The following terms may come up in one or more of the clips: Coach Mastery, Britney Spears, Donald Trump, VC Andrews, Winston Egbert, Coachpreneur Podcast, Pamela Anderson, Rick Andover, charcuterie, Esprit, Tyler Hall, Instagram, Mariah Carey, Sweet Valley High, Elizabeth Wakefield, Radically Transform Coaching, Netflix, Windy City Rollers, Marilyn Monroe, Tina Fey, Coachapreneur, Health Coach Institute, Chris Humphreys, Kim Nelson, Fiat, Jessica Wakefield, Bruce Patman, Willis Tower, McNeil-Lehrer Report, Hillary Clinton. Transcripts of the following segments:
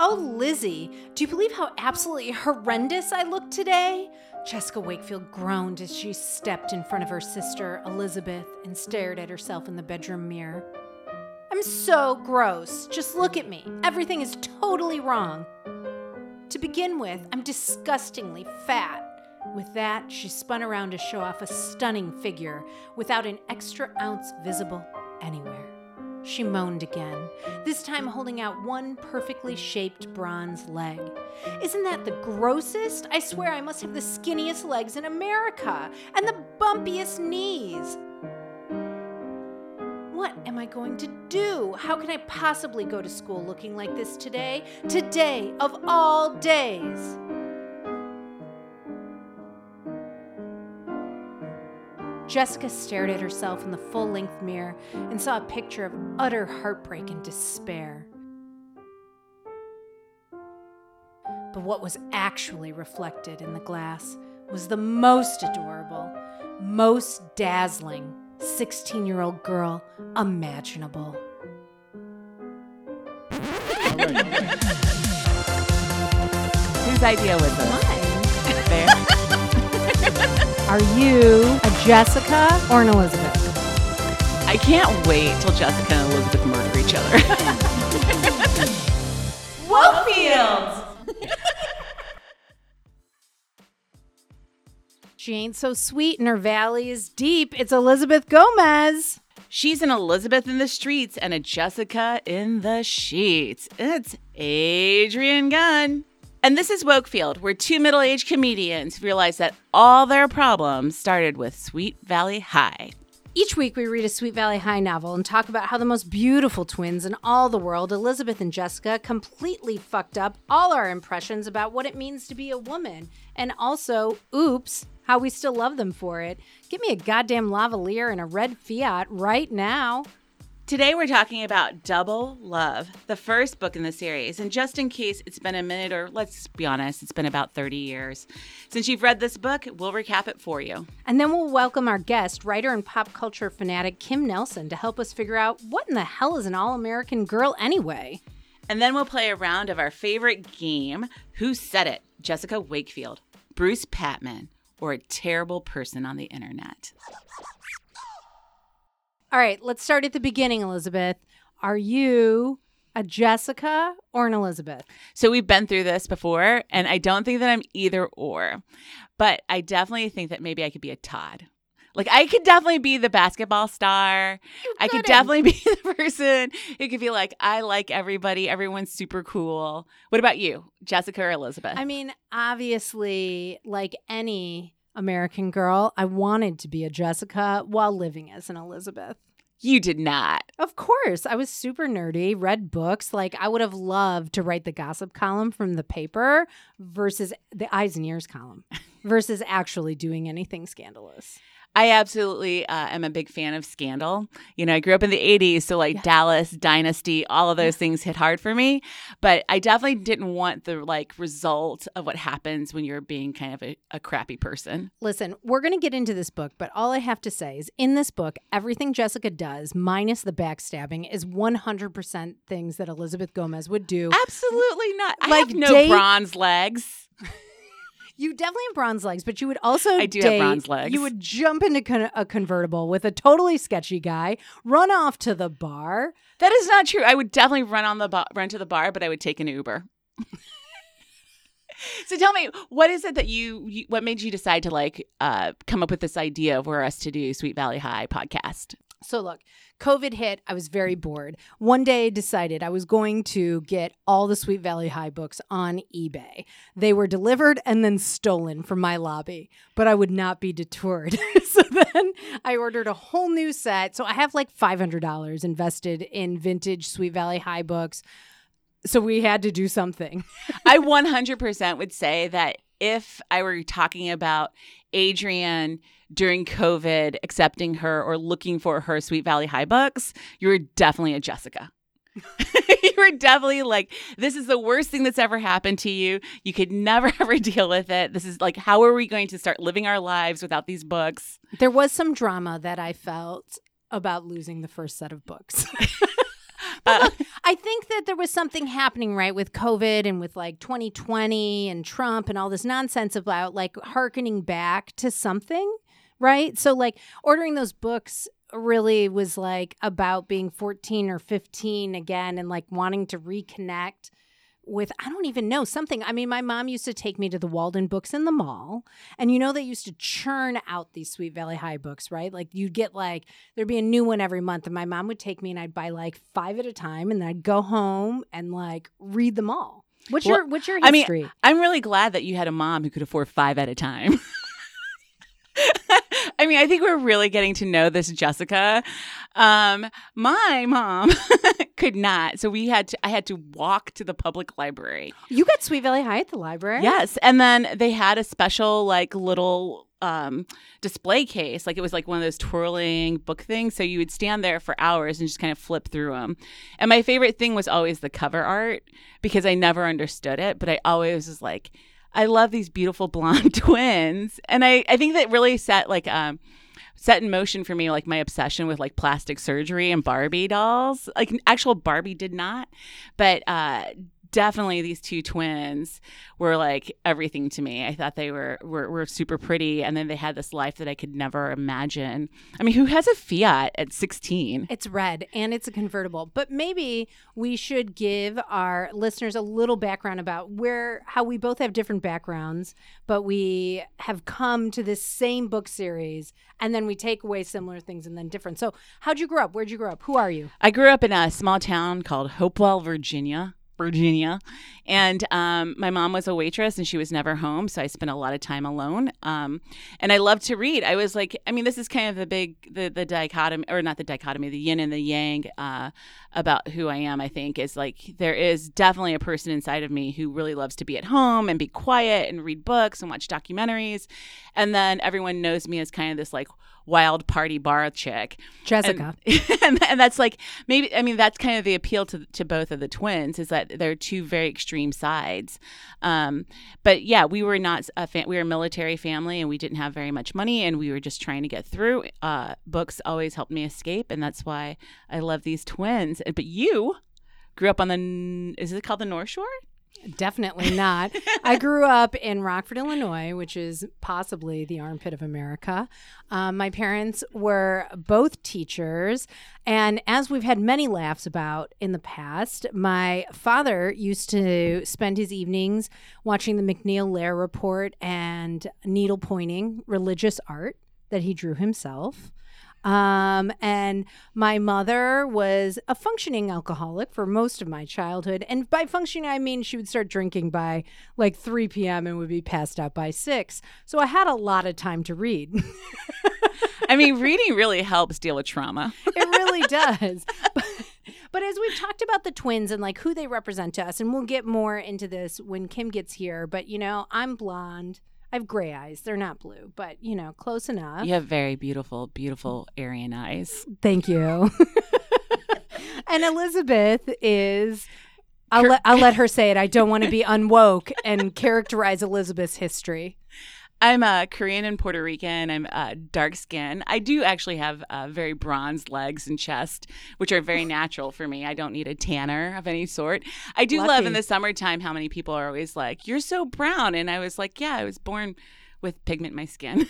Oh, Lizzie, do you believe how absolutely horrendous I look today? Jessica Wakefield groaned as she stepped in front of her sister, Elizabeth, and stared at herself in the bedroom mirror. I'm so gross. Just look at me. Everything is totally wrong. To begin with, I'm disgustingly fat. With that, she spun around to show off a stunning figure without an extra ounce visible anywhere. She moaned again, this time holding out one perfectly shaped bronze leg. Isn't that the grossest? I swear I must have the skinniest legs in America and the bumpiest knees. What am I going to do? How can I possibly go to school looking like this today? Today of all days. Jessica stared at herself in the full-length mirror and saw a picture of utter heartbreak and despair. But what was actually reflected in the glass was the most adorable, most dazzling 16-year-old girl imaginable. Whose idea was this? Mine. Are you a Jessica or an Elizabeth? I can't wait till Jessica and Elizabeth murder each other. Wakefield! She ain't so sweet and her valley is deep. It's Elizabeth Gomez. She's an Elizabeth in the streets and a Jessica in the sheets. It's Adrian Gunn. And this is Wakefield, where two middle-aged comedians realize that all their problems started with Sweet Valley High. Each week we read a Sweet Valley High novel and talk about how the most beautiful twins in all the world, Elizabeth and Jessica, completely fucked up all our impressions about what it means to be a woman. And also, oops, how we still love them for it. Give me a goddamn lavalier and a red Fiat right now. Today we're talking about Double Love, the first book in the series. And just in case it's been a minute, or let's be honest, it's been about 30 years since you've read this book, we'll recap it for you. And then we'll welcome our guest, writer and pop culture fanatic Kim Nelson, to help us figure out what in the hell is an all-American girl anyway. And then we'll play a round of our favorite game, Who Said It? Jessica Wakefield, Bruce Patman, or a terrible person on the internet. All right, let's start at the beginning, Elizabeth. Are you a Jessica or an Elizabeth? So we've been through this before, and I don't think that I'm either or. But I definitely think that maybe I could be a Todd. Like, I could definitely be the basketball star. I could definitely be the person who could be like, I like everybody. Everyone's super cool. What about you, Jessica or Elizabeth? I mean, obviously, like any American girl, I wanted to be a Jessica while living as an Elizabeth. You did not. Of course. I was super nerdy, read books. Like, I would have loved to write the gossip column from the paper versus the eyes and ears column versus actually doing anything scandalous. I absolutely am a big fan of Scandal. You know, I grew up in the 80s, so like Dallas, Dynasty, all of those things hit hard for me. But I definitely didn't want the like result of what happens when you're being kind of a crappy person. Listen, we're going to get into this book, but all I have to say is in this book, everything Jessica does, minus the backstabbing, is 100% things that Elizabeth Gomez would do. Absolutely not. I like have no bronze legs. You definitely have bronze legs, but you would also have bronze legs. You would jump into a convertible with a totally sketchy guy, run off to the bar. That is not true. I would definitely run to the bar, but I would take an Uber. So tell me, what is it that you what made you decide to like come up with this idea for us to do Sweet Valley High podcast? So look, COVID hit. I was very bored. One day I decided I was going to get all the Sweet Valley High books on eBay. They were delivered and then stolen from my lobby, but I would not be deterred. So then I ordered a whole new set. So I have like $500 invested in vintage Sweet Valley High books. So we had to do something. I 100% would say that if I were talking about Adrian during COVID, accepting her or looking for her Sweet Valley High books, you were definitely a Jessica. You were definitely like, this is the worst thing that's ever happened to you. You could never, ever deal with it. This is like, how are we going to start living our lives without these books? There was some drama that I felt about losing the first set of books. I think that there was something happening, right, with COVID and with like 2020 and Trump and all this nonsense about like hearkening back to something, right? So like ordering those books really was like about being 14 or 15 again and like wanting to reconnect with, I don't even know, something. I mean, my mom used to take me to the Walden Books in the mall. And you know, they used to churn out these Sweet Valley High books, right? Like you'd get like, there'd be a new one every month. And my mom would take me and I'd buy like 5 at a time. And then I'd go home and like read them all. What's your history? I mean, I'm really glad that you had a mom who could afford 5 at a time. I mean, I think we're really getting to know this Jessica. My mom could not. So I had to walk to the public library. You got Sweet Valley High at the library? Yes. And then they had a special like little display case. Like it was like one of those twirling book things. So you would stand there for hours and just kind of flip through them. And my favorite thing was always the cover art because I never understood it. But I always was like, I love these beautiful blonde twins. And I think that really set like set in motion for me like my obsession with like plastic surgery and Barbie dolls. Like actual Barbie did not. But definitely these two twins were like everything to me. I thought they were super pretty. And then they had this life that I could never imagine. I mean, who has a Fiat at 16? It's red and it's a convertible. But maybe we should give our listeners a little background about how we both have different backgrounds, but we have come to this same book series and then we take away similar things and then different. So how'd you grow up? Where'd you grow up? Who are you? I grew up in a small town called Hopewell, Virginia. And my mom was a waitress and she was never home. So I spent a lot of time alone. And I loved to read. I was like, I mean, this is kind of the dichotomy, or not the dichotomy, the yin and the yang about who I am, I think, is like there is definitely a person inside of me who really loves to be at home and be quiet and read books and watch documentaries. And then everyone knows me as kind of this like wild party bar chick. Jessica. And that's like, maybe, I mean, that's kind of the appeal to both of the twins is that they're two very extreme sides. But yeah, we were not we were a military family and we didn't have very much money and we were just trying to get through. Books always helped me escape. And that's why I love these twins. But you grew up on is it called the North Shore? Definitely not. I grew up in Rockford, Illinois, which is possibly the armpit of America. My parents were both teachers. And as we've had many laughs about in the past, my father used to spend his evenings watching the McNeil-Lehrer Report and needle pointing religious art that he drew himself. And my mother was a functioning alcoholic for most of my childhood. And by functioning, I mean, she would start drinking by like 3 p.m. and would be passed out by 6. So I had a lot of time to read. I mean, reading really helps deal with trauma. It really does. But as we've talked about the twins and like who they represent to us, and we'll get more into this when Kim gets here, but you know, I'm blonde. I have gray eyes. They're not blue, but, you know, close enough. You have very beautiful, beautiful Aryan eyes. Thank you. And Elizabeth is, I'll let her say it. I don't want to be unwoke and characterize Elizabeth's history. I'm Korean and Puerto Rican. I'm dark skin. I do actually have very bronze legs and chest, which are very natural for me. I don't need a tanner of any sort. I do love in the summertime how many people are always like, "You're so brown," and I was like, "Yeah, I was born with pigment in my skin."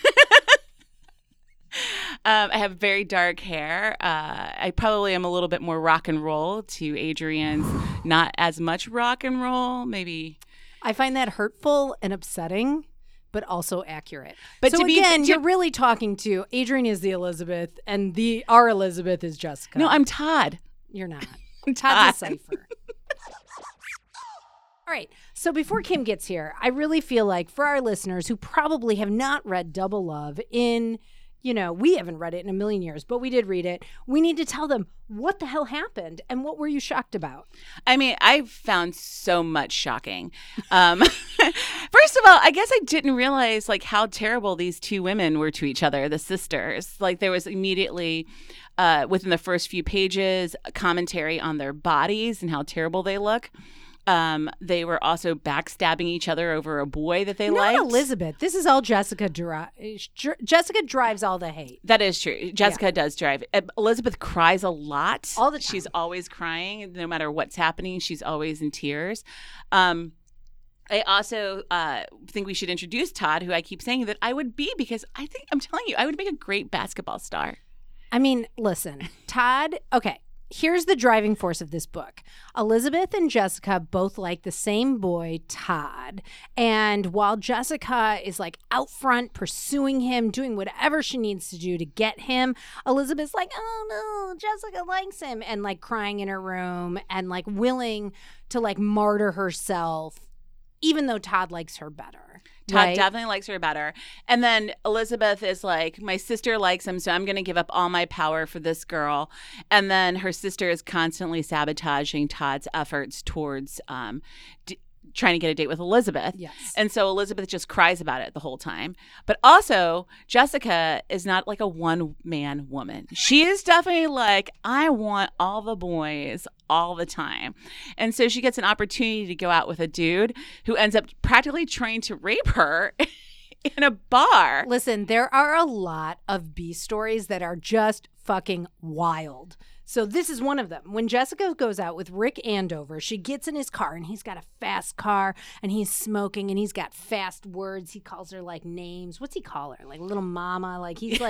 I have very dark hair. I probably am a little bit more rock and roll to Adrian's, not as much rock and roll. Maybe I find that hurtful and upsetting. But also accurate. But so you're really talking to Adrian is the Elizabeth, and our Elizabeth is Jessica. No, I'm Todd. You're not. I'm Todd the Cypher. All right. So before Kim gets here, I really feel like for our listeners who probably have not read Double Love we haven't read it in a million years, but we did read it. We need to tell them what the hell happened and what were you shocked about? I mean, I found so much shocking. First of all, I guess I didn't realize like how terrible these two women were to each other, the sisters. Like there was immediately within the first few pages, commentary on their bodies and how terrible they look. They were also backstabbing each other over a boy that they liked. Not Elizabeth. This is all Jessica. Jessica drives all the hate. That is true. Jessica does drive. Elizabeth cries a lot. All the time. She's always crying. No matter what's happening, she's always in tears. I also think we should introduce Todd, who I keep saying that I would be, because I think, I'm telling you, I would make a great basketball star. I mean, listen, Todd, okay. Here's the driving force of this book. Elizabeth and Jessica both like the same boy, Todd. And while Jessica is like out front pursuing him, doing whatever she needs to do to get him, Elizabeth's like, oh no, Jessica likes him, and like crying in her room and like willing to like martyr herself, even though Todd likes her better. Todd definitely likes her better. And then Elizabeth is like, my sister likes him, so I'm going to give up all my power for this girl. And then her sister is constantly sabotaging Todd's efforts towards trying to get a date with Elizabeth. Yes. And so Elizabeth just cries about it the whole time. But also, Jessica is not like a one-man woman. She is definitely like, I want all the boys all the time. And so she gets an opportunity to go out with a dude who ends up practically trying to rape her in a bar. Listen, there are a lot of B stories that are just fucking wild. So this is one of them. When Jessica goes out with Rick Andover, she gets in his car, and he's got a fast car, and he's smoking, and he's got fast words. He calls her like names. What's he call her? Like little mama. Like he's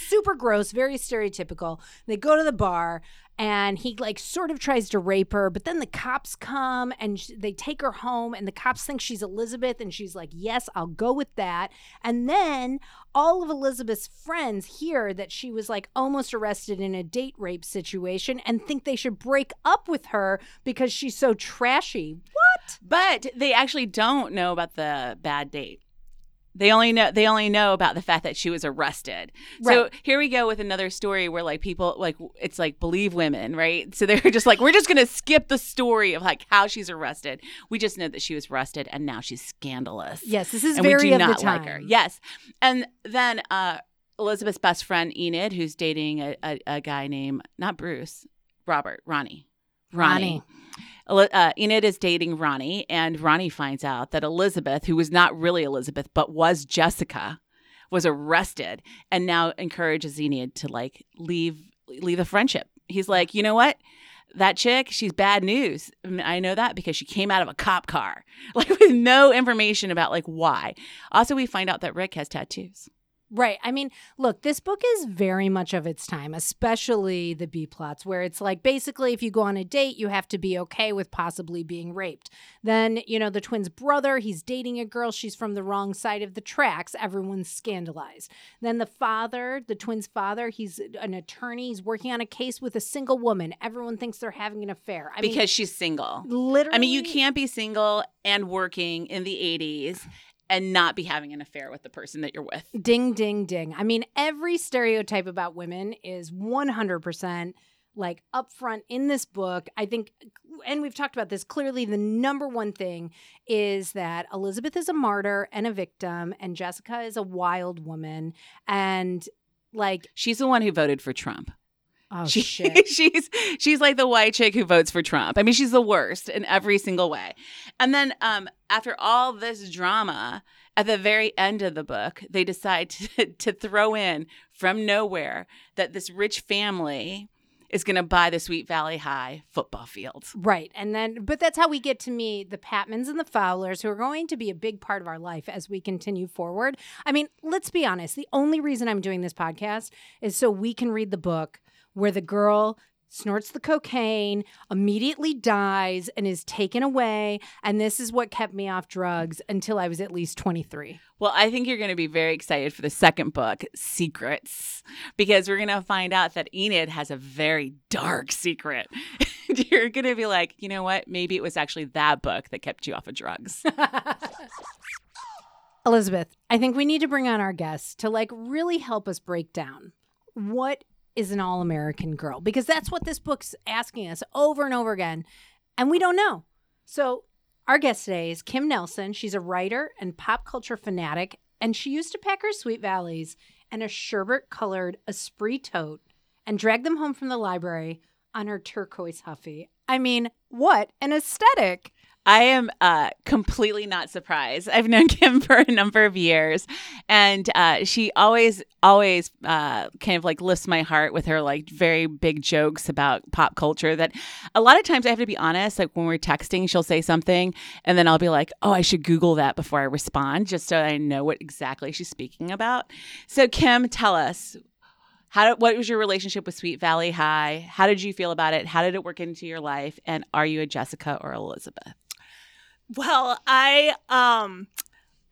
super gross, very stereotypical. They go to the bar, and he like sort of tries to rape her, but then the cops come and they take her home, and the cops think she's Elizabeth, and she's like, yes, I'll go with that. And then all of Elizabeth's friends hear that she was like almost arrested in a date rape situation and think they should break up with her because she's so trashy. What? But they actually don't know about the bad date. They only know about the fact that she was arrested. Right. So here we go with another story where like people like it's like believe women, right? So they're just like, we're just going to skip the story of like how she's arrested. We just know that she was arrested and now she's scandalous. Yes, this is and very we do of not the time. Like her. Yes. And then Elizabeth's best friend Enid, who's dating a guy named not Bruce, Robert, Ronnie. Enid is dating Ronnie, and Ronnie finds out that Elizabeth, who was not really Elizabeth but was Jessica, was arrested, and now encourages Enid to like leave the friendship. He's like, you know what? That chick, she's bad news. I know that because she came out of a cop car, like with no information about like why. Also, we find out that Rick has tattoos. Right. I mean, look, this book is very much of its time, especially the B-plots, where it's like basically if you go on a date, you have to be okay with possibly being raped. Then, you know, the twins' brother, he's dating a girl. She's from the wrong side of the tracks. Everyone's scandalized. Then the father, the twins' father, he's an attorney. He's working on a case with a single woman. Everyone thinks they're having an affair. I mean, because she's single. Literally. I mean, you can't be single and working in the 80s. And not be having an affair with the person that you're with. Ding, ding, ding. I mean, every stereotype about women is 100% like up front in this book. I think, and we've talked about this, clearly the number one thing is that Elizabeth is a martyr and a victim, and Jessica is a wild woman. And like... she's the one who voted for Trump. Oh, shit. She's like the white chick who votes for Trump. I mean, she's the worst in every single way. And then after all this drama, at the very end of the book, they decide to throw in from nowhere that this rich family is going to buy the Sweet Valley High football field. Right. And then, but that's how we get to meet the Patmans and the Fowlers, who are going to be a big part of our life as we continue forward. I mean, let's be honest. The only reason I'm doing this podcast is so we can read the book where the girl snorts the cocaine, immediately dies, and is taken away. And this is what kept me off drugs until I was at least 23. Well, I think you're going to be very excited for the second book, Secrets, because we're going to find out that Enid has a very dark secret. You're going to be like, you know what? Maybe it was actually that book that kept you off of drugs. Elizabeth, I think we need to bring on our guests to like really help us break down what is an all-American girl, because that's what this book's asking us over and over again, and we don't know. So our guest today is Kim Nelson. She's a writer and pop culture fanatic, and she used to pack her Sweet Valleys and a sherbet-colored Esprit tote and drag them home from the library on her turquoise Huffy. I mean, what an aesthetic. I am completely not surprised. I've known Kim for a number of years, and she always kind of like lifts my heart with her like very big jokes about pop culture that a lot of times I have to be honest, like when we're texting, she'll say something and then I'll be like, oh, I should Google that before I respond just so I know what exactly she's speaking about. So Kim, tell us, what was your relationship with Sweet Valley High? How did you feel about it? How did it work into your life? And are you a Jessica or Elizabeth? Well, I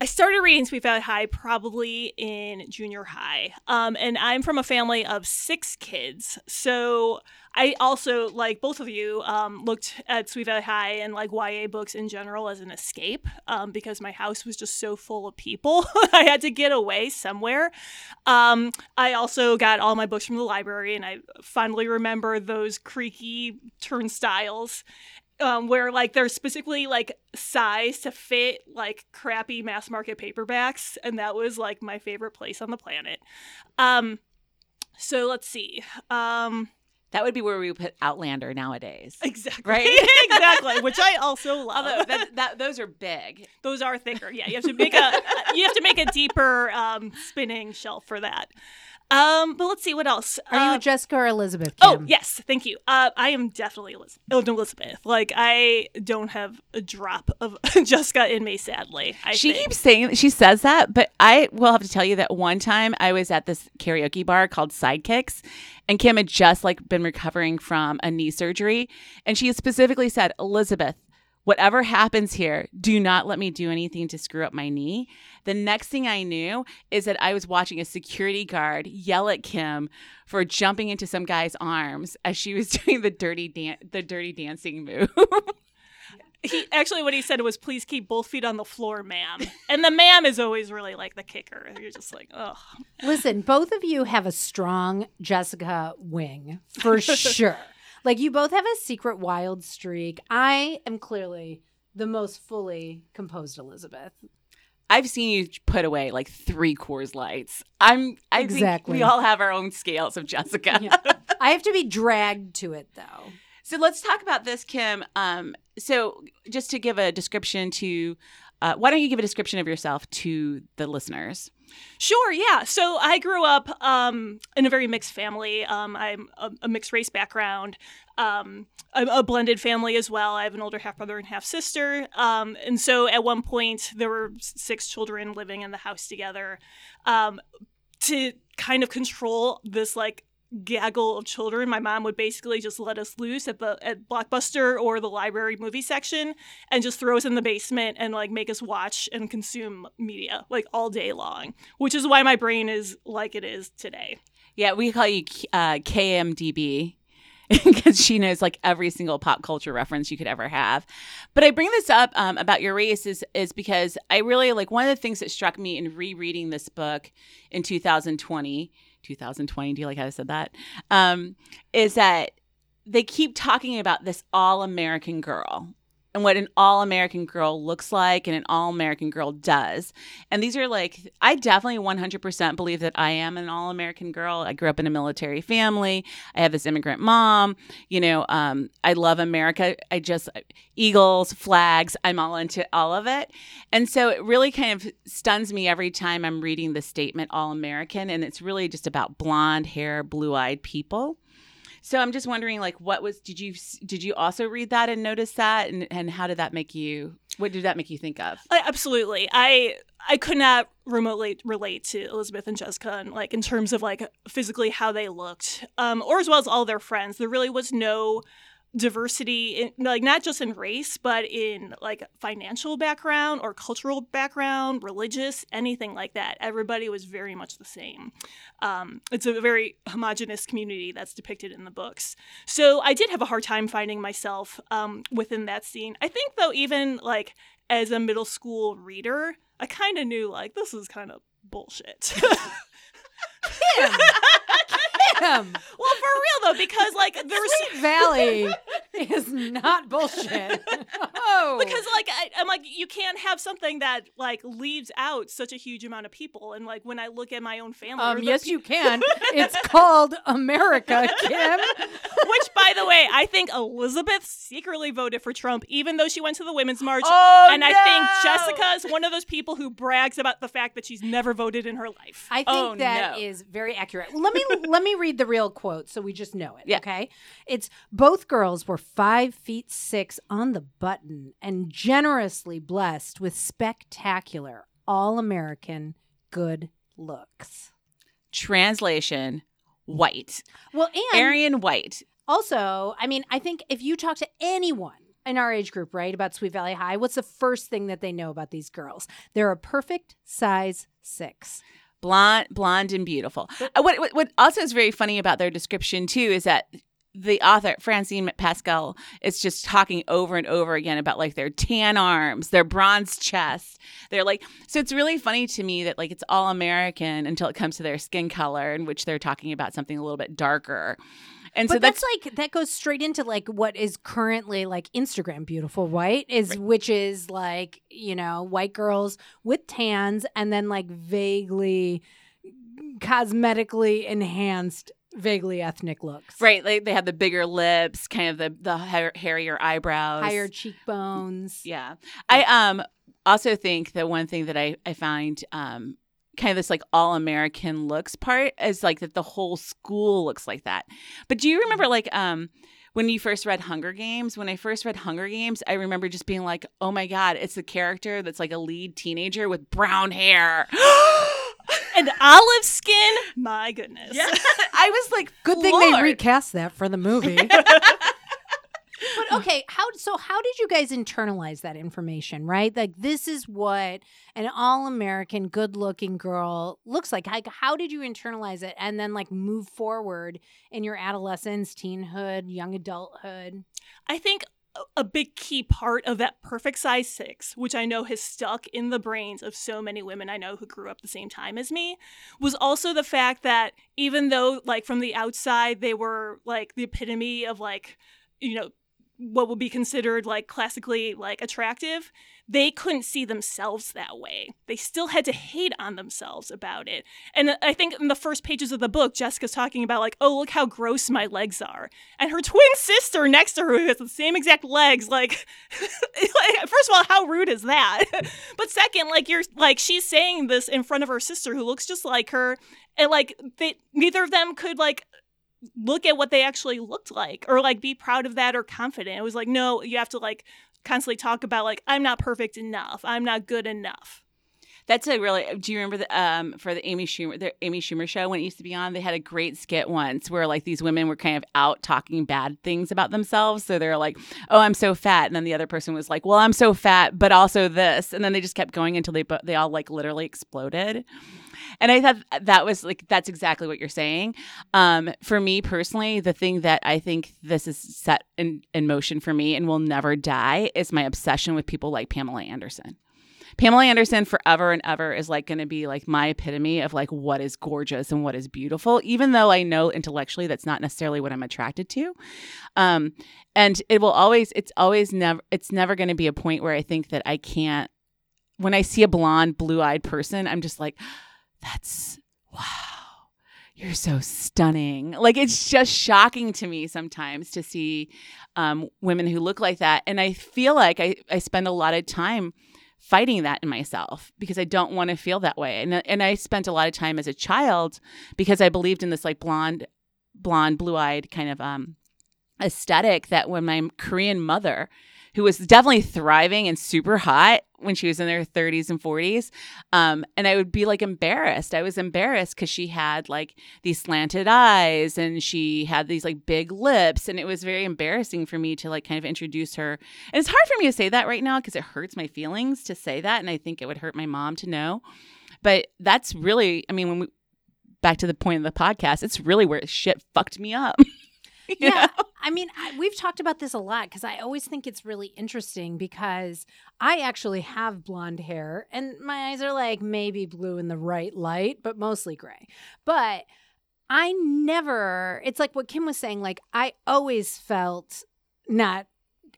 started reading Sweet Valley High probably in junior high, and I'm from a family of 6 kids. So I also, like both of you, looked at Sweet Valley High and like YA books in general as an escape because my house was just so full of people. I had to get away somewhere. I also got all my books from the library, and I fondly remember those creaky turnstiles. Where like they're specifically like sized to fit like crappy mass market paperbacks, and that was like my favorite place on the planet. So let's see. That would be where we put Outlander nowadays. Exactly. Right? Exactly. Which I also love. Although those are big. Those are thicker. Yeah, you have to make a deeper spinning shelf for that. But let's see, what else? Are you Jessica or Elizabeth, Kim? Oh, yes. Thank you. I am definitely Elizabeth. Like, I don't have a drop of Jessica in me, sadly. She keeps saying, she says that, but I will have to tell you that one time I was at this karaoke bar called Sidekicks, and Kim had just, like, been recovering from a knee surgery, and she specifically said, Elizabeth, whatever happens here, do not let me do anything to screw up my knee. The next thing I knew is that I was watching a security guard yell at Kim for jumping into some guy's arms as she was doing the dirty dancing move. What he said was, please keep both feet on the floor, ma'am. And the ma'am is always really like the kicker. You're just like, ugh. Listen, both of you have a strong Jessica wing for sure. Like, you both have a secret wild streak. I am clearly the most fully composed Elizabeth. I've seen you put away, like, 3 Coors Lights. I think we all have our own scales of Jessica. Yeah. I have to be dragged to it, though. So let's talk about this, Kim. So just to give a description to why don't you give a description of yourself to the listeners? Sure, yeah. So I grew up in a very mixed family. I'm a mixed race background. I'm a blended family as well. I have an older half-brother and half-sister. And so at one point, there were 6 children living in the house together. To kind of control this, like, gaggle of children, my mom would basically just let us loose at Blockbuster or the library movie section and just throw us in the basement and like make us watch and consume media like all day long, which is why my brain is like it is today. Yeah, we call you KMDB because she knows like every single pop culture reference you could ever have. But I bring this up about your race is because I really like one of the things that struck me in rereading this book in 2020, do you like how I said that? Is that they keep talking about this all-American girl and what an all-American girl looks like and an all-American girl does. And these are like, I definitely 100% believe that I am an all-American girl. I grew up in a military family. I have this immigrant mom. You know, I love America. I just, eagles, flags, I'm all into all of it. And so it really kind of stuns me every time I'm reading the statement all-American. And it's really just about blonde hair, blue-eyed people. So I'm just wondering, like, did you also read that and notice that, and how did that make you? What did that make you think of? Absolutely, I could not remotely relate to Elizabeth and Jessica, and like in terms of like physically how they looked, or as well as all their friends. There really was no diversity, in, like not just in race, but in like financial background or cultural background, religious, anything like that. Everybody was very much the same. It's a very homogenous community that's depicted in the books. So I did have a hard time finding myself within that scene. I think though, even like as a middle school reader, I kind of knew like this is kind of bullshit. Yeah. Well, for real, though, because, like, there's... Sweet Valley is not bullshit. Oh. Because, like, I'm like, you can't have something that, like, leaves out such a huge amount of people. And, like, when I look at my own family... yes, you can. It's called America, Kim. Which, by the way, I think Elizabeth secretly voted for Trump, even though she went to the Women's March. Oh, and no! I think Jessica is one of those people who brags about the fact that she's never voted in her life. I think is very accurate. Let me read the real quote so we just know it, okay? It's, both girls were 5'6" on the button and generously blessed with spectacular, all-American good looks. Translation, white. Well, and Aryan white. Also, I mean, I think if you talk to anyone in our age group, right, about Sweet Valley High, what's the first thing that they know about these girls? They're a perfect size 6. Blonde and beautiful. What also is very funny about their description, too, is that the author, Francine Pascal, is just talking over and over again about, like, their tan arms, their bronze chest. They're like, so it's really funny to me that, like, it's all American until it comes to their skin color, in which they're talking about something a little bit darker. And but so that's like, that goes straight into, like, what is currently, like, Instagram beautiful white is, right, which is, like, you know, white girls with tans and then, like, vaguely cosmetically enhanced, vaguely ethnic looks. Right. Like, they have the bigger lips, kind of the hairier eyebrows. Higher cheekbones. Yeah. I also think that one thing that I find kind of this, like, all-American looks part is, like, that the whole school looks like that. But do you remember, like, when you first read Hunger Games? When I first read Hunger Games, I remember just being like, oh, my God, it's a character that's, like, a lead teenager with brown hair. And olive skin. My goodness. Yeah. I was like, good thing they recast that for the movie. But okay, how did you guys internalize that information, right? Like, this is what an all-American good-looking girl looks like. How did you internalize it and then, like, move forward in your adolescence, teenhood, young adulthood? I think a big key part of that perfect size 6, which I know has stuck in the brains of so many women I know who grew up the same time as me, was also the fact that even though, like, from the outside, they were, like, the epitome of, like, you know, what would be considered, like, classically, like, attractive, they couldn't see themselves that way. They still had to hate on themselves about it. And I think in the first pages of the book, Jessica's talking about, like, oh, look how gross my legs are. And her twin sister next to her, who has the same exact legs, like, first of all, how rude is that? But second, like, you're, like, she's saying this in front of her sister who looks just like her. And, like, neither of them could, like, look at what they actually looked like or, like, be proud of that or confident. It was like, no, you have to, like, constantly talk about, like, I'm not perfect enough. I'm not good enough. That's a really – do you remember for the Amy Schumer show when it used to be on? They had a great skit once where, like, these women were kind of out talking bad things about themselves. So they're like, oh, I'm so fat. And then the other person was like, well, I'm so fat, but also this. And then they just kept going until they all, like, literally exploded. And I thought that was, like, that's exactly what you're saying. For me personally, the thing that I think this is set in motion for me and will never die is my obsession with people like Pamela Anderson. Pamela Anderson forever and ever is, like, going to be, like, my epitome of, like, what is gorgeous and what is beautiful, even though I know intellectually that's not necessarily what I'm attracted to. And it will always, it's never going to be a point where I think that I can't, when I see a blonde, blue-eyed person, I'm just like, that's, wow, you're so stunning. Like, it's just shocking to me sometimes to see women who look like that. And I feel like I spend a lot of time fighting that in myself because I don't want to feel that way. And I spent a lot of time as a child because I believed in this, like, blonde, blue-eyed kind of aesthetic that when my Korean mother, who was definitely thriving and super hot when she was in her 30s and 40s, and I would be, like, embarrassed. I was embarrassed because she had, like, these slanted eyes and she had these, like, big lips, and it was very embarrassing for me to, like, kind of introduce her. And it's hard for me to say that right now because it hurts my feelings to say that, and I think it would hurt my mom to know. But that's really, I mean, when we back to the point of the podcast, it's really where shit fucked me up. Yeah. I mean, we've talked about this a lot because I always think it's really interesting because I actually have blonde hair and my eyes are, like, maybe blue in the right light, but mostly gray. But I never, it's like what Kim was saying, like, I always felt not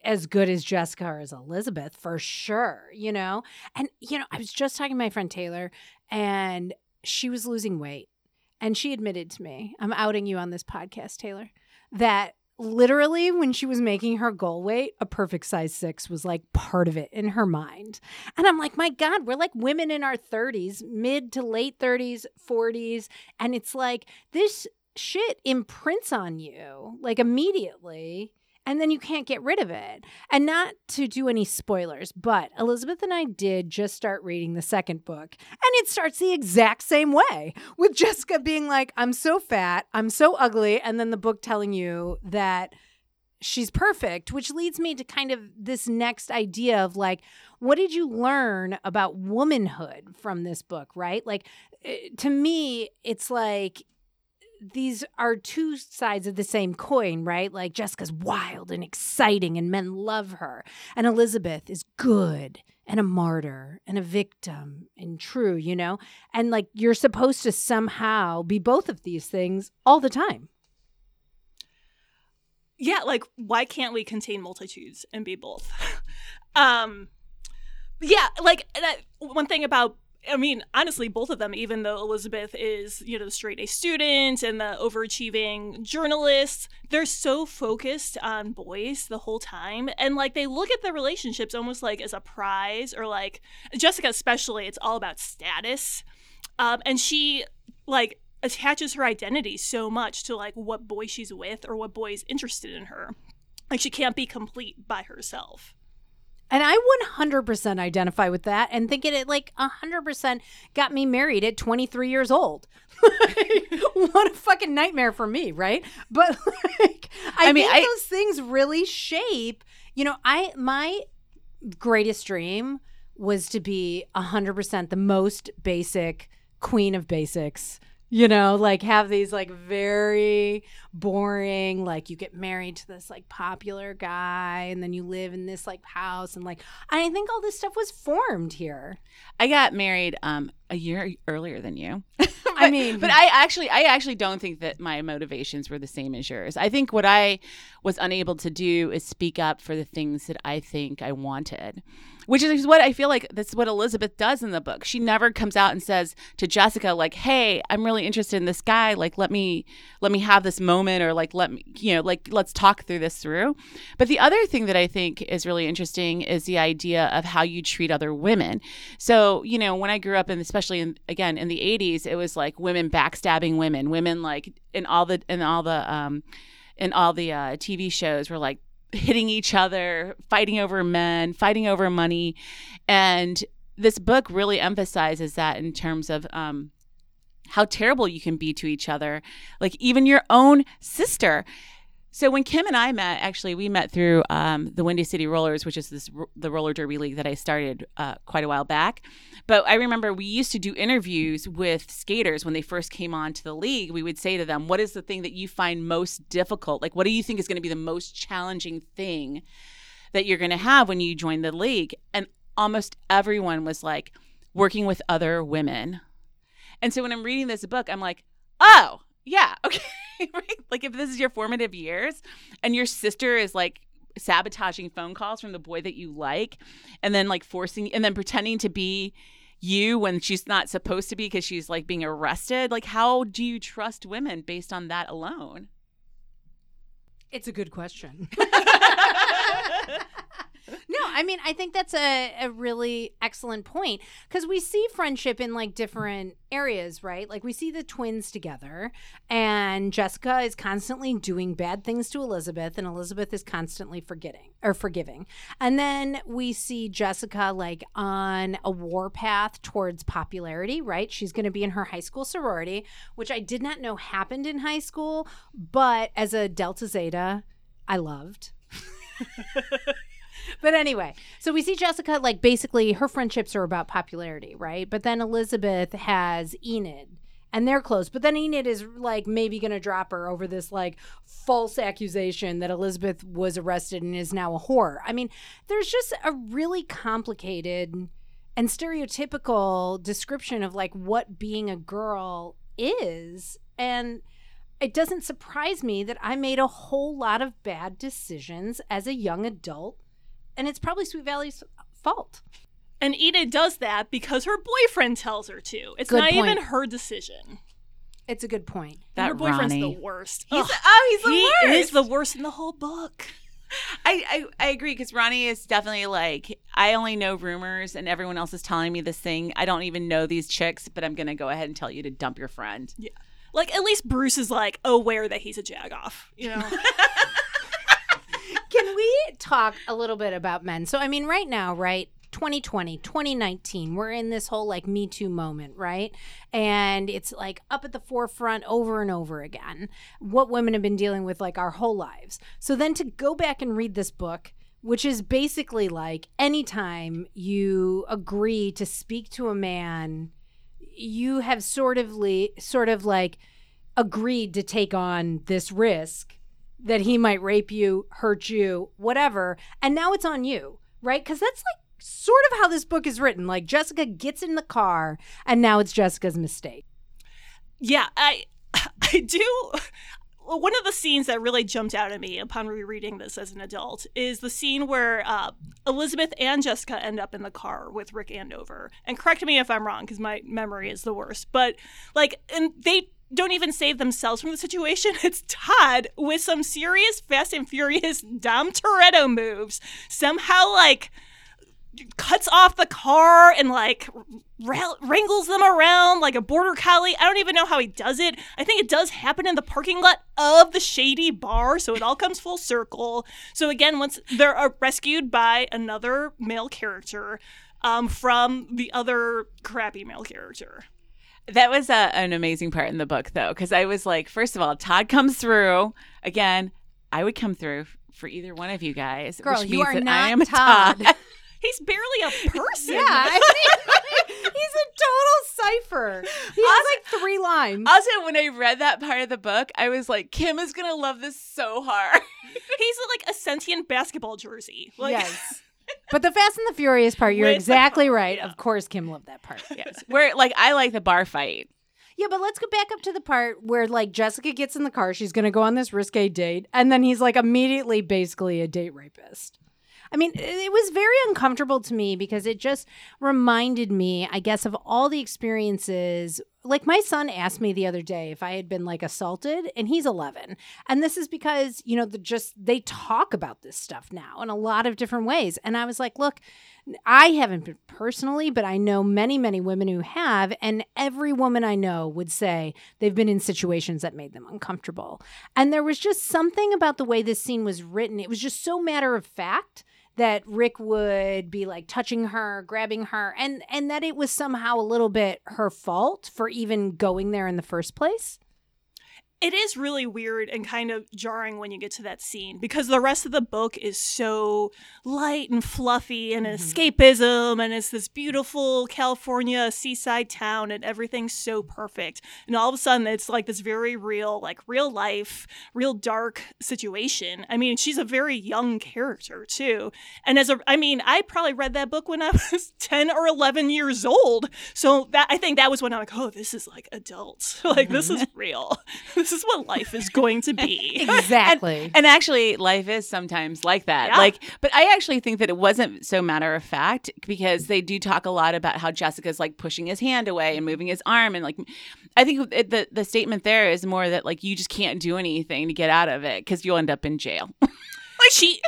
as good as Jessica or as Elizabeth for sure, you know? And, you know, I was just talking to my friend Taylor and she was losing weight and she admitted to me, I'm outing you on this podcast, Taylor, that literally when she was making her goal weight, a perfect size 6 was like part of it in her mind. And I'm like, my God, we're like women in our 30s, mid to late 30s, 40s. And it's like this shit imprints on you like immediately. And then you can't get rid of it. And not to do any spoilers, but Elizabeth and I did just start reading the second book. And it starts the exact same way with Jessica being like, I'm so fat, I'm so ugly. And then the book telling you that she's perfect, which leads me to kind of this next idea of like, what did you learn about womanhood from this book, right? Like, to me, it's like, these are two sides of the same coin, right? Like Jessica's wild and exciting and men love her. And Elizabeth is good and a martyr and a victim and true, you know? And like you're supposed to somehow be both of these things all the time. Yeah, like why can't we contain multitudes and be both? Yeah, like that, one thing about I mean, honestly, both of them, even though Elizabeth is, you know, the straight A student and the overachieving journalist, they're so focused on boys the whole time. And like they look at the relationships almost like as a prize, or like Jessica especially, it's all about status. And she like attaches her identity so much to like what boy she's with or what boy is interested in her. Like she can't be complete by herself. And I 100% identify with that, and thinking it like 100% got me married at 23 years old. What a fucking nightmare for me, right? But like, I mean, those things really shape, you know, my greatest dream was to be 100% the most basic queen of basics. You know, like have these like very boring, like you get married to this like popular guy and then you live in this like house. And like, I think all this stuff was formed here. I got married a year earlier than you. But I actually don't think that my motivations were the same as yours. I think what I was unable to do is speak up for the things that I think I wanted. Which is what I feel like that's what Elizabeth does in the book. She never comes out and says to Jessica, like, hey, I'm really interested in this guy. Like, let me have this moment, or like, let me, you know, like, let's talk through. But the other thing that I think is really interesting is the idea of how you treat other women. So, you know, when I grew up, and especially in the 80s, it was like women backstabbing women like in all the TV shows were like, hitting each other, fighting over men, fighting over money. And this book really emphasizes that in terms of how terrible you can be to each other, like even your own sister. So when Kim and I met, actually, we met through the Windy City Rollers, which is the roller derby league that I started quite a while back. But I remember we used to do interviews with skaters when they first came on to the league. We would say to them, what is the thing that you find most difficult? Like, what do you think is going to be the most challenging thing that you're going to have when you join the league? And almost everyone was like, working with other women. And so when I'm reading this book, I'm like, oh, yeah, okay. Right? Like if this is your formative years and your sister is like sabotaging phone calls from the boy that you like, and then like forcing and then pretending to be you when she's not supposed to be because she's like being arrested, like how do you trust women based on that alone? It's a good question. No, I mean, I think that's a really excellent point, because we see friendship in like different areas, right? Like we see the twins together, and Jessica is constantly doing bad things to Elizabeth, and Elizabeth is constantly forgiving. And then we see Jessica like on a warpath towards popularity, right? She's going to be in her high school sorority, which I did not know happened in high school, but as a Delta Zeta, I loved. But anyway, so we see Jessica, like basically her friendships are about popularity, right? But then Elizabeth has Enid and they're close. But then Enid is like maybe going to drop her over this like false accusation that Elizabeth was arrested and is now a whore. I mean, there's just a really complicated and stereotypical description of like what being a girl is. And it doesn't surprise me that I made a whole lot of bad decisions as a young adult. And it's probably Sweet Valley's fault. And Enid does that because her boyfriend tells her to. It's good not point. Even her decision. It's a good point. That her boyfriend's Ronnie. The worst. He's the worst. He is was the worst in the whole book. I agree, because Ronnie is definitely like, I only know rumors and everyone else is telling me this thing. I don't even know these chicks, but I'm going to go ahead and tell you to dump your friend. Yeah. Like, at least Bruce is like aware that he's a jagoff, you know? Can we talk a little bit about men? So, I mean, right now, right, 2020, 2019, we're in this whole like Me Too moment, right? And it's like up at the forefront over and over again, what women have been dealing with like our whole lives. So then to go back and read this book, which is basically like anytime you agree to speak to a man, you have sort of like agreed to take on this risk that he might rape you, hurt you, whatever. And now it's on you, right? Because that's like sort of how this book is written. Like, Jessica gets in the car and now it's Jessica's mistake. Yeah, I do. One of the scenes that really jumped out at me upon rereading this as an adult is the scene where Elizabeth and Jessica end up in the car with Rick Andover. And correct me if I'm wrong, because my memory is the worst. But, like, and they don't even save themselves from the situation. It's Todd with some serious Fast and Furious Dom Toretto moves. Somehow, like, cuts off the car and like wrangles them around like a border collie. I don't even know how he does it. I think it does happen in the parking lot of the shady bar, so it all comes full circle. So again, once they're rescued by another male character from the other crappy male character. That was an amazing part in the book, though, because I was like, first of all, Todd comes through. Again, I would come through for either one of you guys. Girl, which means you are that not I am Todd. He's barely a person. Yeah, I mean, he's a total cipher. He has like three lines. Also, when I read that part of the book, I was like, Kim is going to love this so hard. He's like a sentient basketball jersey. Like, yes. But the Fast and the Furious part, you're exactly right. Yeah. Of course, Kim loved that part. Yes. Where, like, I like the bar fight. Yeah, but let's go back up to the part where, like, Jessica gets in the car. She's going to go on this risque date. And then he's, like, immediately basically a date rapist. I mean, it was very uncomfortable to me because it just reminded me, I guess, of all the experiences. Like, my son asked me the other day if I had been, like, assaulted, and he's 11. And this is because, you know, they talk about this stuff now in a lot of different ways. And I was like, look, I haven't been personally, but I know many, many women who have. And every woman I know would say they've been in situations that made them uncomfortable. And there was just something about the way this scene was written. It was just so matter of fact that Rick would be like touching her, grabbing her, and that it was somehow a little bit her fault for even going there in the first place. It is really weird and kind of jarring when you get to that scene because the rest of the book is so light and fluffy and escapism, and it's this beautiful California seaside town and everything's so perfect. And all of a sudden it's like this very real, like real life, real dark situation. I mean, she's a very young character too. And I probably read that book when I was 10 or 11 years old. So that, I think that was when I'm like, oh, this is like adults. Like this is real. This is what life is going to be. Exactly. And actually, life is sometimes like that. Yeah. Like, but I actually think that it wasn't so matter of fact because they do talk a lot about how Jessica's like pushing his hand away and moving his arm. And like, I think the statement there is more that like you just can't do anything to get out of it because you'll end up in jail. Like she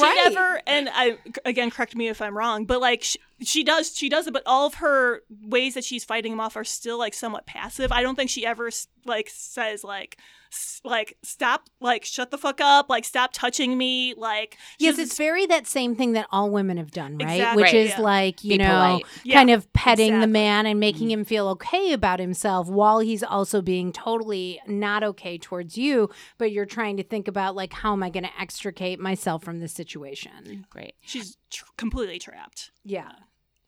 right. Never, and I, again, correct me if I'm wrong, but like she does it, but all of her ways that she's fighting him off are still like somewhat passive. I don't think she ever like says like stop, like shut the fuck up, like stop touching me, like yes, it's very that same thing that all women have done, right? Exactly. Which is like you be know, polite. Kind of petting exactly. the man and making him feel okay about himself while he's also being totally not okay towards you, but you're trying to think about like how am I going to extricate myself from this situation? Great, she's completely trapped. Yeah.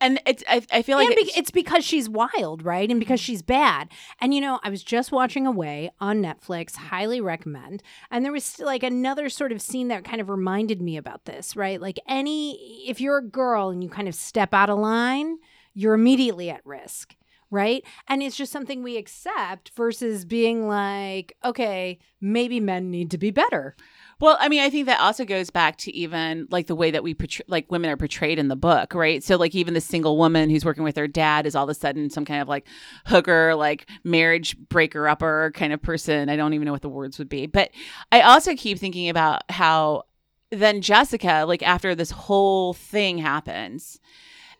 And it's, I feel like it's because she's wild, right? And because she's bad. And, you know, I was just watching Away on Netflix, highly recommend. And there was like another sort of scene that kind of reminded me about this, right? Like if you're a girl and you kind of step out of line, you're immediately at risk. right? And it's just something we accept versus being like, okay, maybe men need to be better. Well, I mean, I think that also goes back to even like the way that we portray, like women are portrayed in the book, right? So like even the single woman who's working with her dad is all of a sudden some kind of like hooker, like marriage breaker upper kind of person. I don't even know what the words would be. But I also keep thinking about how then Jessica, like after this whole thing happens,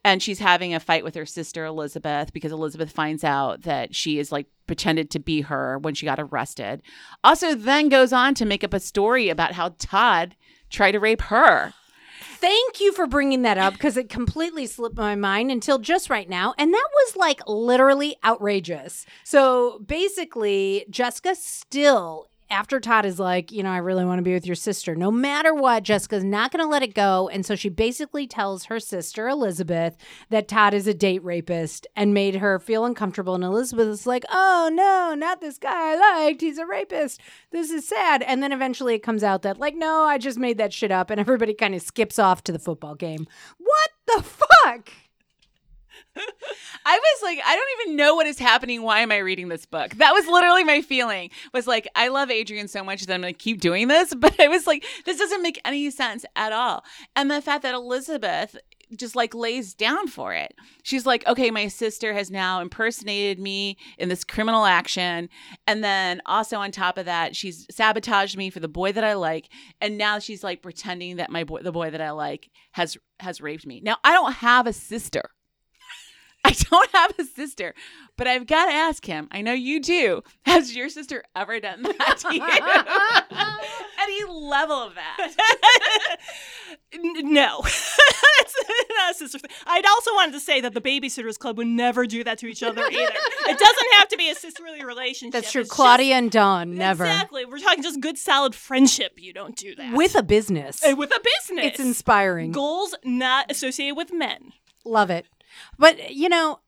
and she's having a fight with her sister, Elizabeth, because Elizabeth finds out that she is like pretended to be her when she got arrested. Also then goes on to make up a story about how Todd tried to rape her. Thank you for bringing that up because it completely slipped my mind until just right now. And that was like literally outrageous. So basically, Jessica still, after Todd is like, you know, I really want to be with your sister. No matter what, Jessica's not going to let it go. And so she basically tells her sister, Elizabeth, that Todd is a date rapist and made her feel uncomfortable. And Elizabeth is like, oh, no, not this guy I liked. He's a rapist. This is sad. And then eventually it comes out that like, no, I just made that shit up. And everybody kind of skips off to the football game. What the fuck? I was like, I don't even know what is happening. Why am I reading this book? That was literally my feeling, was like, I love Adrian so much that I'm going to keep doing this. But I was like, this doesn't make any sense at all. And the fact that Elizabeth just like lays down for it. She's like, okay, my sister has now impersonated me in this criminal action. And then also on top of that, she's sabotaged me for the boy that I like. And now she's like pretending that the boy that I like has raped me. Now, I don't have a sister. I don't have a sister, but I've got to ask him. I know you do. Has your sister ever done that to you? Any level of that? No. Not a sister thing. I'd also wanted to say that the Babysitters Club would never do that to each other either. It doesn't have to be a sisterly relationship. That's true. It's Claudia and Dawn, never. Exactly. We're talking just good, solid friendship. You don't do that. With a business. It's inspiring. Goals not associated with men. Love it. But, you know,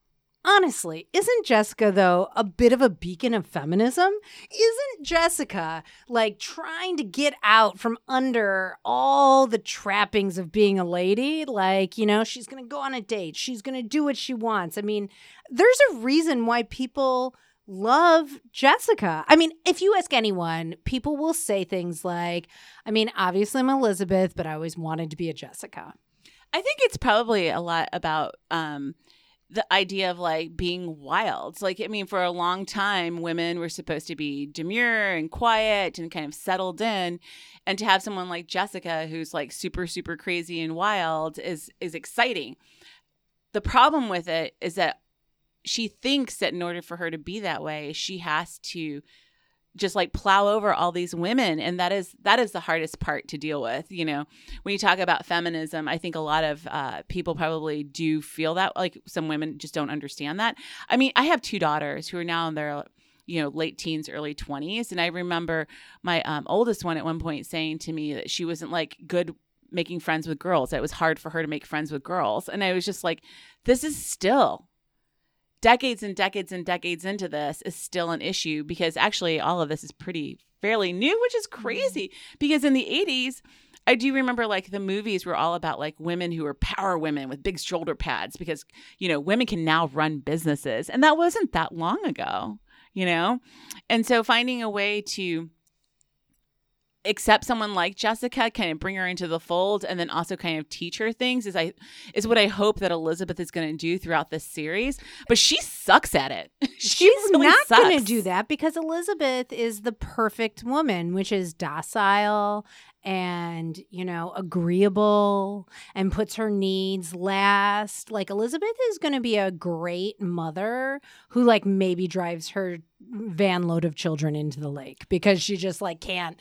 honestly, isn't Jessica, though, a bit of a beacon of feminism? Isn't Jessica, like, trying to get out from under all the trappings of being a lady? Like, you know, she's going to go on a date. She's going to do what she wants. I mean, there's a reason why people love Jessica. I mean, if you ask anyone, people will say things like, I mean, obviously I'm Elizabeth, but I always wanted to be a Jessica. I think it's probably a lot about the idea of like being wild. Like, I mean, for a long time, women were supposed to be demure and quiet and kind of settled in. And to have someone like Jessica, who's like super, super crazy and wild, is exciting. The problem with it is that she thinks that in order for her to be that way, she has to just like plow over all these women. And that is the hardest part to deal with. You know, when you talk about feminism, I think a lot of people probably do feel that, like some women just don't understand that. I mean, I have two daughters who are now in their, you know, late teens, early 20s. And I remember my oldest one at one point saying to me that she wasn't like good making friends with girls. That it was hard for her to make friends with girls. And I was just like, this is still decades and decades and decades into this is still an issue, because actually all of this is fairly new, which is crazy because in the 80s, I do remember like the movies were all about like women who were power women with big shoulder pads because, you know, women can now run businesses. And that wasn't that long ago, you know? And so finding a way to accept someone like Jessica, kind of bring her into the fold, and then also kind of teach her things is what I hope that Elizabeth is going to do throughout this series. But she sucks at it. She's really not going to do that because Elizabeth is the perfect woman, which is docile and, you know, agreeable and puts her needs last. Like, Elizabeth is going to be a great mother who, like, maybe drives her van load of children into the lake because she just, like, can't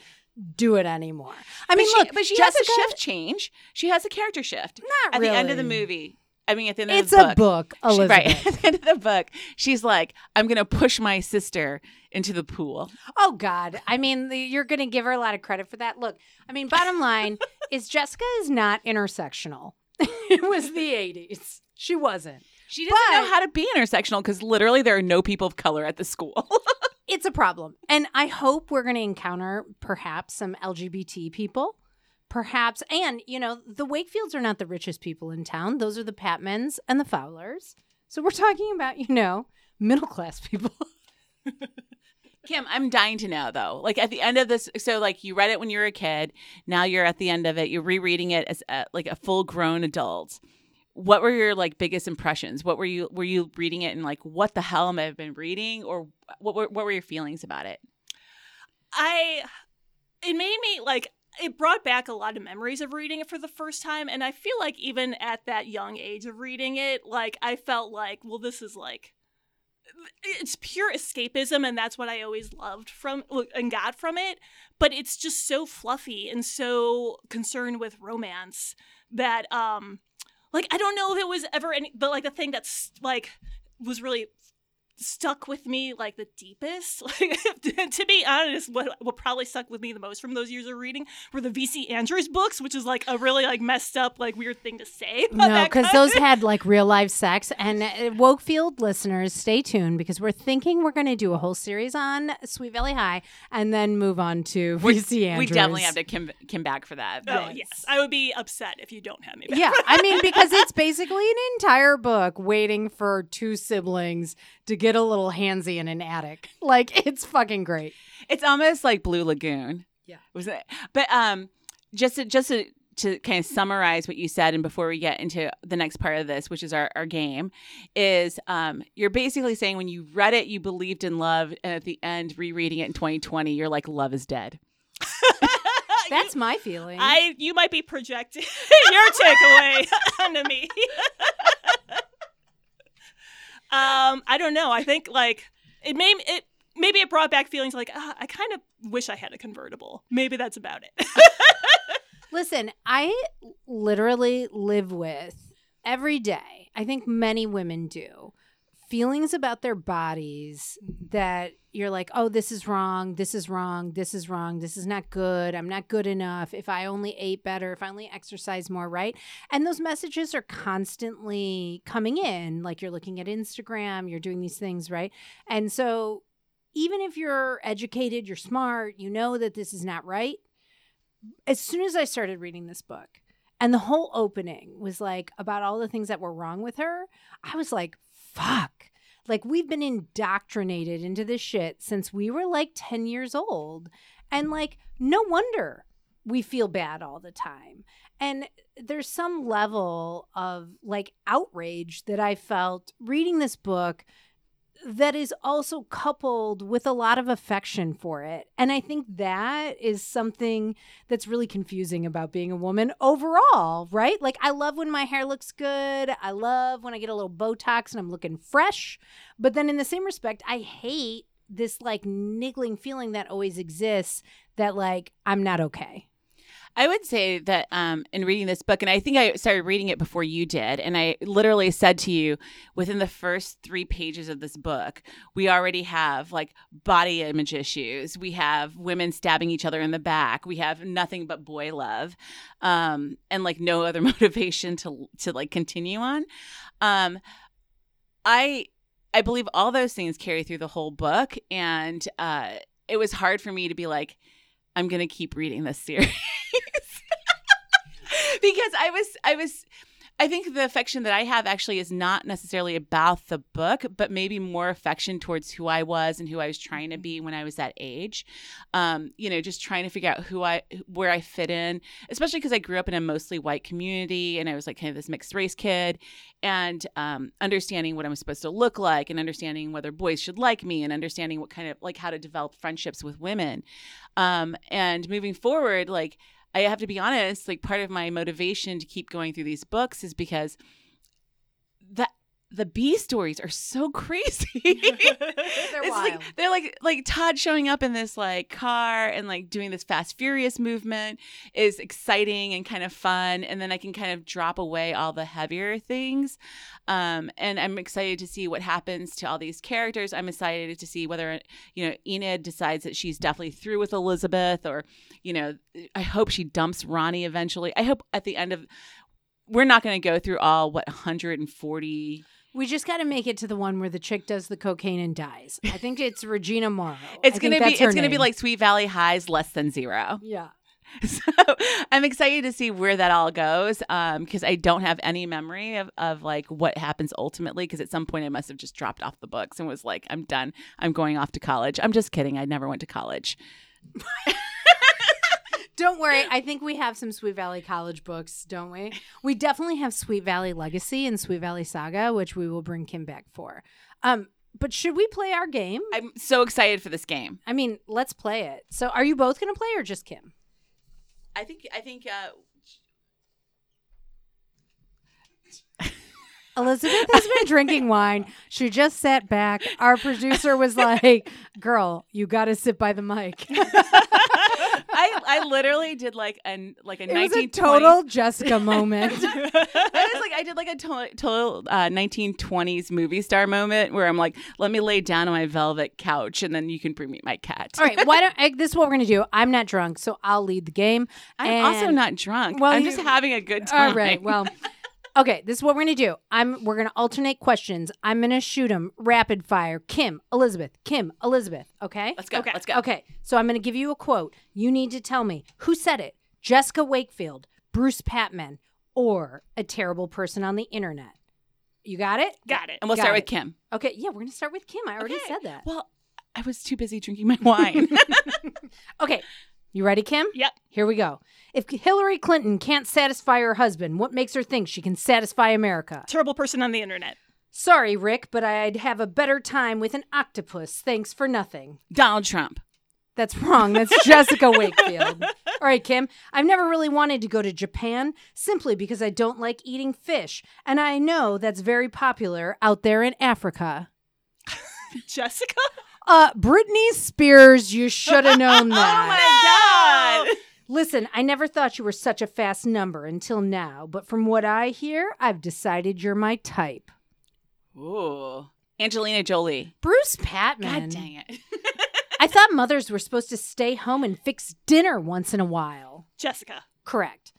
do it anymore. I mean, but she Jessica has a shift change. She has a character shift. Not really. At the end of the movie. I mean, at the end of the book. It's a book, Elizabeth. Right. At the end of the book, she's like, I'm going to push my sister into the pool. Oh, God. I mean, you're going to give her a lot of credit for that. Look, I mean, bottom line is Jessica is not intersectional. It was the 80s. She wasn't. She doesn't know how to be intersectional because literally there are no people of color at the school. It's a problem. And I hope we're going to encounter perhaps some LGBT people, perhaps. And, you know, the Wakefields are not the richest people in town. Those are the Patmans and the Fowlers. So we're talking about, you know, middle class people. Kim, I'm dying to know, though. Like, at the end of this, so, like, you read it when you were a kid. Now you're at the end of it. You're rereading it as, like, a full-grown adult. What were your, like, biggest impressions? What were you reading it and, like, what the hell am I been reading? Or what were your feelings about it? It made me, like, it brought back a lot of memories of reading it for the first time. And I feel like even at that young age of reading it, like, I felt like, well, this is, like, it's pure escapism, and that's what I always loved from and got from it. But it's just so fluffy and so concerned with romance that, like, I don't know if it was ever any, but like the thing that's like was really stuck with me like the deepest. Like, to be honest, what probably stuck with me the most from those years of reading were the VC Andrews books, which is like a really like messed up like weird thing to say. No, because those had like real life sex. And Wakefield listeners, stay tuned because we're thinking we're going to do a whole series on Sweet Valley High and then move on to VC Andrews. We definitely have to Kim back for that. Oh yes, I would be upset if you don't have me back. Yeah, I mean because it's basically an entire book waiting for two siblings to get a little handsy in an attic. Like, it's fucking great. It's almost like Blue Lagoon. Yeah. Was it? But just to kind of summarize what you said, and before we get into the next part of this, which is our game, is you're basically saying when you read it, you believed in love, and at the end, rereading it in 2020, you're like, love is dead. That's my feeling. You might be projecting your takeaway onto me. I don't know. I think like it brought back feelings like I kind of wish I had a convertible. Maybe that's about it. Listen, I literally live with every day. I think many women do. Feelings about their bodies that you're like, oh, this is wrong. This is wrong. This is wrong. This is not good. I'm not good enough. If I only ate better, if I only exercised more, right? And those messages are constantly coming in. Like you're looking at Instagram, you're doing these things, right? And so even if you're educated, you're smart, you know that this is not right. As soon as I started reading this book, and the whole opening was like about all the things that were wrong with her, I was like, fuck. Like, we've been indoctrinated into this shit since we were, like, 10 years old. And, like, no wonder we feel bad all the time. And there's some level of, like, outrage that I felt reading this book that is also coupled with a lot of affection for it. And I think that is something that's really confusing about being a woman overall, right? Like, I love when my hair looks good. I love when I get a little Botox and I'm looking fresh. But then in the same respect, I hate this, like, niggling feeling that always exists that, like, I'm not okay. I would say that in reading this book, and I think I started reading it before you did, and I literally said to you, within the first 3 pages of this book, we already have like body image issues. We have women stabbing each other in the back. We have nothing but boy love, and like no other motivation to like continue on. I believe all those things carry through the whole book, and it was hard for me to be like, I'm going to keep reading this series because I think the affection that I have actually is not necessarily about the book, but maybe more affection towards who I was and who I was trying to be when I was that age. You know, just trying to figure out where I fit in, especially because I grew up in a mostly white community and I was like kind of this mixed race kid, and understanding what I'm supposed to look like and understanding whether boys should like me and understanding what kind of like how to develop friendships with women. And moving forward, like, I have to be honest, like part of my motivation to keep going through these books is because the B stories are so crazy. Wild. Like, they're like Todd showing up in this like car and like doing this Fast Furious movement is exciting and kind of fun. And then I can kind of drop away all the heavier things. And I'm excited to see what happens to all these characters. I'm excited to see whether, you know, Enid decides that she's definitely through with Elizabeth, or, you know, I hope she dumps Ronnie eventually. I hope at the end of, we're not going to go through all, 140. We just got to make it to the one where the chick does the cocaine and dies. I think it's Regina Morrow. It's going to be like Sweet Valley High's less than zero. Yeah. So I'm excited to see where that all goes, because I don't have any memory of like what happens ultimately, because at some point I must have just dropped off the books and was like, I'm done. I'm going off to college. I'm just kidding. I never went to college. Don't worry. I think we have some Sweet Valley College books, don't we? We definitely have Sweet Valley Legacy and Sweet Valley Saga, which we will bring Kim back for. But should we play our game? I'm so excited for this game. I mean, let's play it. So are you both going to play or just Kim? I think Elizabeth has been drinking wine. She just sat back. Our producer was like, girl, you got to sit by the mic. I literally did like a 1920s. It was a total Jessica moment. I did a total 1920s movie star moment where I'm like, let me lay down on my velvet couch and then you can bring me my cat. All right, this is what we're going to do. I'm not drunk, so I'll lead the game. I'm also not drunk. Well, I'm just having a good time. All right, well. Okay, this is what we're going to do. We're going to alternate questions. I'm going to shoot them rapid fire. Kim, Elizabeth, okay? Let's go. Okay, so I'm going to give you a quote. You need to tell me who said it, Jessica Wakefield, Bruce Patman, or a terrible person on the internet. You got it? Got it. And we'll start with Kim. Okay, yeah, we're going to start with Kim. I already said that. Well, I was too busy drinking my wine. Okay. You ready, Kim? Yep. Here we go. If Hillary Clinton can't satisfy her husband, what makes her think she can satisfy America? Terrible person on the internet. Sorry, Rick, but I'd have a better time with an octopus. Thanks for nothing. Donald Trump. That's wrong. That's Jessica Wakefield. All right, Kim. I've never really wanted to go to Japan simply because I don't like eating fish. And I know that's very popular out there in Africa. Jessica? Britney Spears, you should have known that. Oh, my God. Listen, I never thought you were such a fast number until now, but from what I hear, I've decided you're my type. Ooh. Angelina Jolie. Bruce Patman. God dang it. I thought mothers were supposed to stay home and fix dinner once in a while. Jessica. Correct.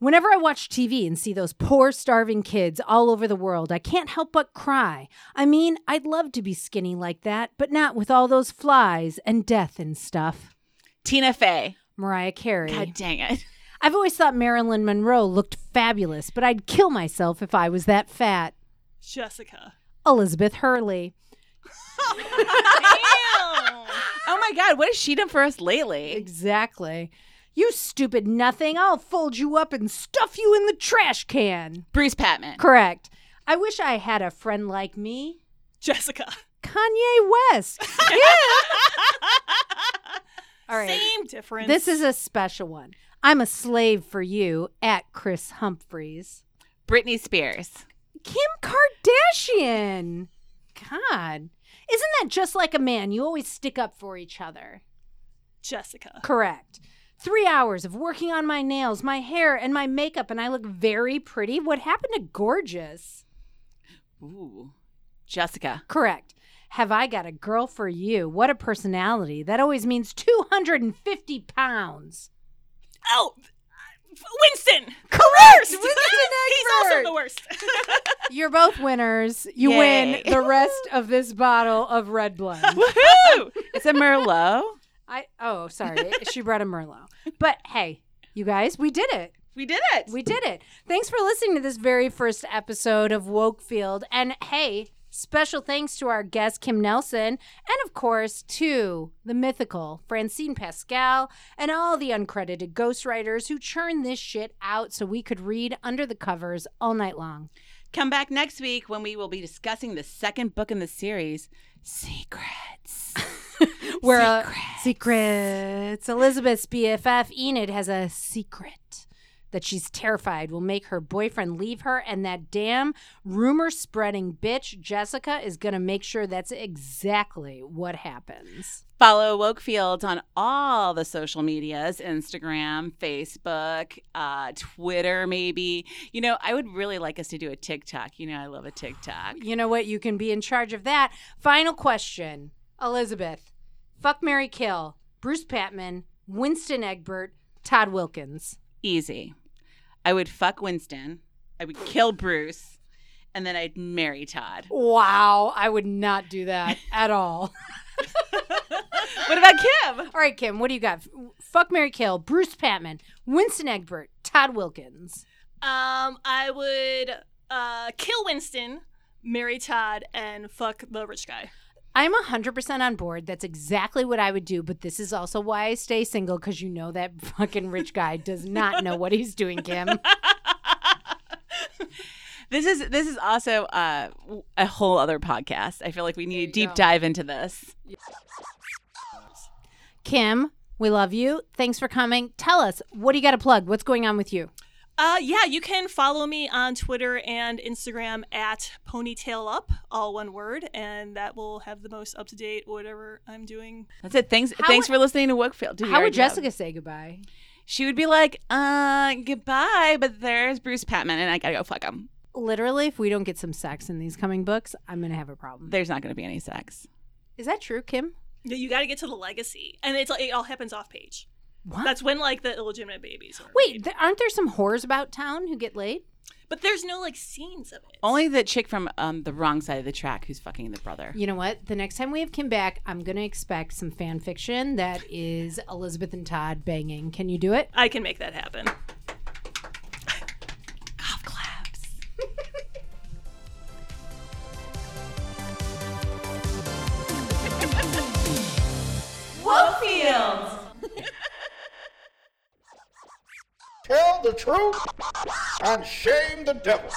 Whenever I watch TV and see those poor, starving kids all over the world, I can't help but cry. I mean, I'd love to be skinny like that, but not with all those flies and death and stuff. Tina Fey. Mariah Carey. God dang it. I've always thought Marilyn Monroe looked fabulous, but I'd kill myself if I was that fat. Jessica. Elizabeth Hurley. Oh, my God. What has she done for us lately? Exactly. You stupid nothing. I'll fold you up and stuff you in the trash can. Bruce Patman. Correct. I wish I had a friend like me. Jessica. Kanye West. Yeah. All right. Same difference. This is a special one. I'm a slave for you at Chris Humphreys. Britney Spears. Kim Kardashian. God. Isn't that just like a man? You always stick up for each other. Jessica. Correct. 3 hours of working on my nails, my hair, and my makeup, and I look very pretty. What happened to gorgeous? Ooh. Jessica. Correct. Have I got a girl for you? What a personality. That always means 250 pounds. Oh, Winston. Correct. Winston Egbert. He's also the worst. You're both winners. You win the rest of this bottle of red blend. Woohoo! It's a Merlot. Sorry. She brought a Merlot. But hey, you guys, we did it. We did it. Thanks for listening to this very first episode of Wakefield. And hey, special thanks to our guest, Kim Nelson, and of course, to the mythical Francine Pascal and all the uncredited ghostwriters who churned this shit out so we could read under the covers all night long. Come back next week when we will be discussing the second book in the series, Secrets. We're Secrets. Elizabeth's BFF, Enid, has a secret that she's terrified will make her boyfriend leave her, and that damn rumor-spreading bitch, Jessica, is going to make sure that's exactly what happens. Follow Wakefield on all the social medias, Instagram, Facebook, Twitter maybe. You know, I would really like us to do a TikTok. You know, I love a TikTok. You know what? You can be in charge of that. Final question, Elizabeth. Fuck, marry, kill. Bruce Patman, Winston Egbert, Todd Wilkins. Easy. I would fuck Winston. I would kill Bruce. And then I'd marry Todd. Wow. I would not do that at all. What about Kim? All right, Kim, what do you got? Fuck, marry, kill: Bruce Patman, Winston Egbert, Todd Wilkins. I would kill Winston, marry Todd, and fuck the rich guy. I'm 100% on board. That's exactly what I would do, but this is also why I stay single, because you know that fucking rich guy does not know what he's doing, Kim. This is also a whole other podcast. I feel like we need a deep dive into this. Kim, we love you. Thanks for coming. Tell us, what do you got to plug? What's going on with you? Yeah, you can follow me on Twitter and Instagram at ponytailup, all one word, and that will have the most up-to-date whatever I'm doing. That's it. Thanks for listening to Wakefield. How would Jessica say goodbye? She would be like, goodbye, but there's Bruce Patman, and I gotta go fuck him. Literally, if we don't get some sex in these coming books, I'm gonna have a problem. There's not gonna be any sex. Is that true, Kim? No, you gotta get to the legacy, and it all happens off page. What? That's when, the illegitimate babies are. Wait, aren't there some whores about town who get laid? But there's no, scenes of it. Only the chick from the wrong side of the track who's fucking the brother. You know what? The next time we have Kim back, I'm going to expect some fan fiction that is Elizabeth and Todd banging. Can you do it? I can make that happen. Golf claps. Wakefield! Tell the truth and shame the devil.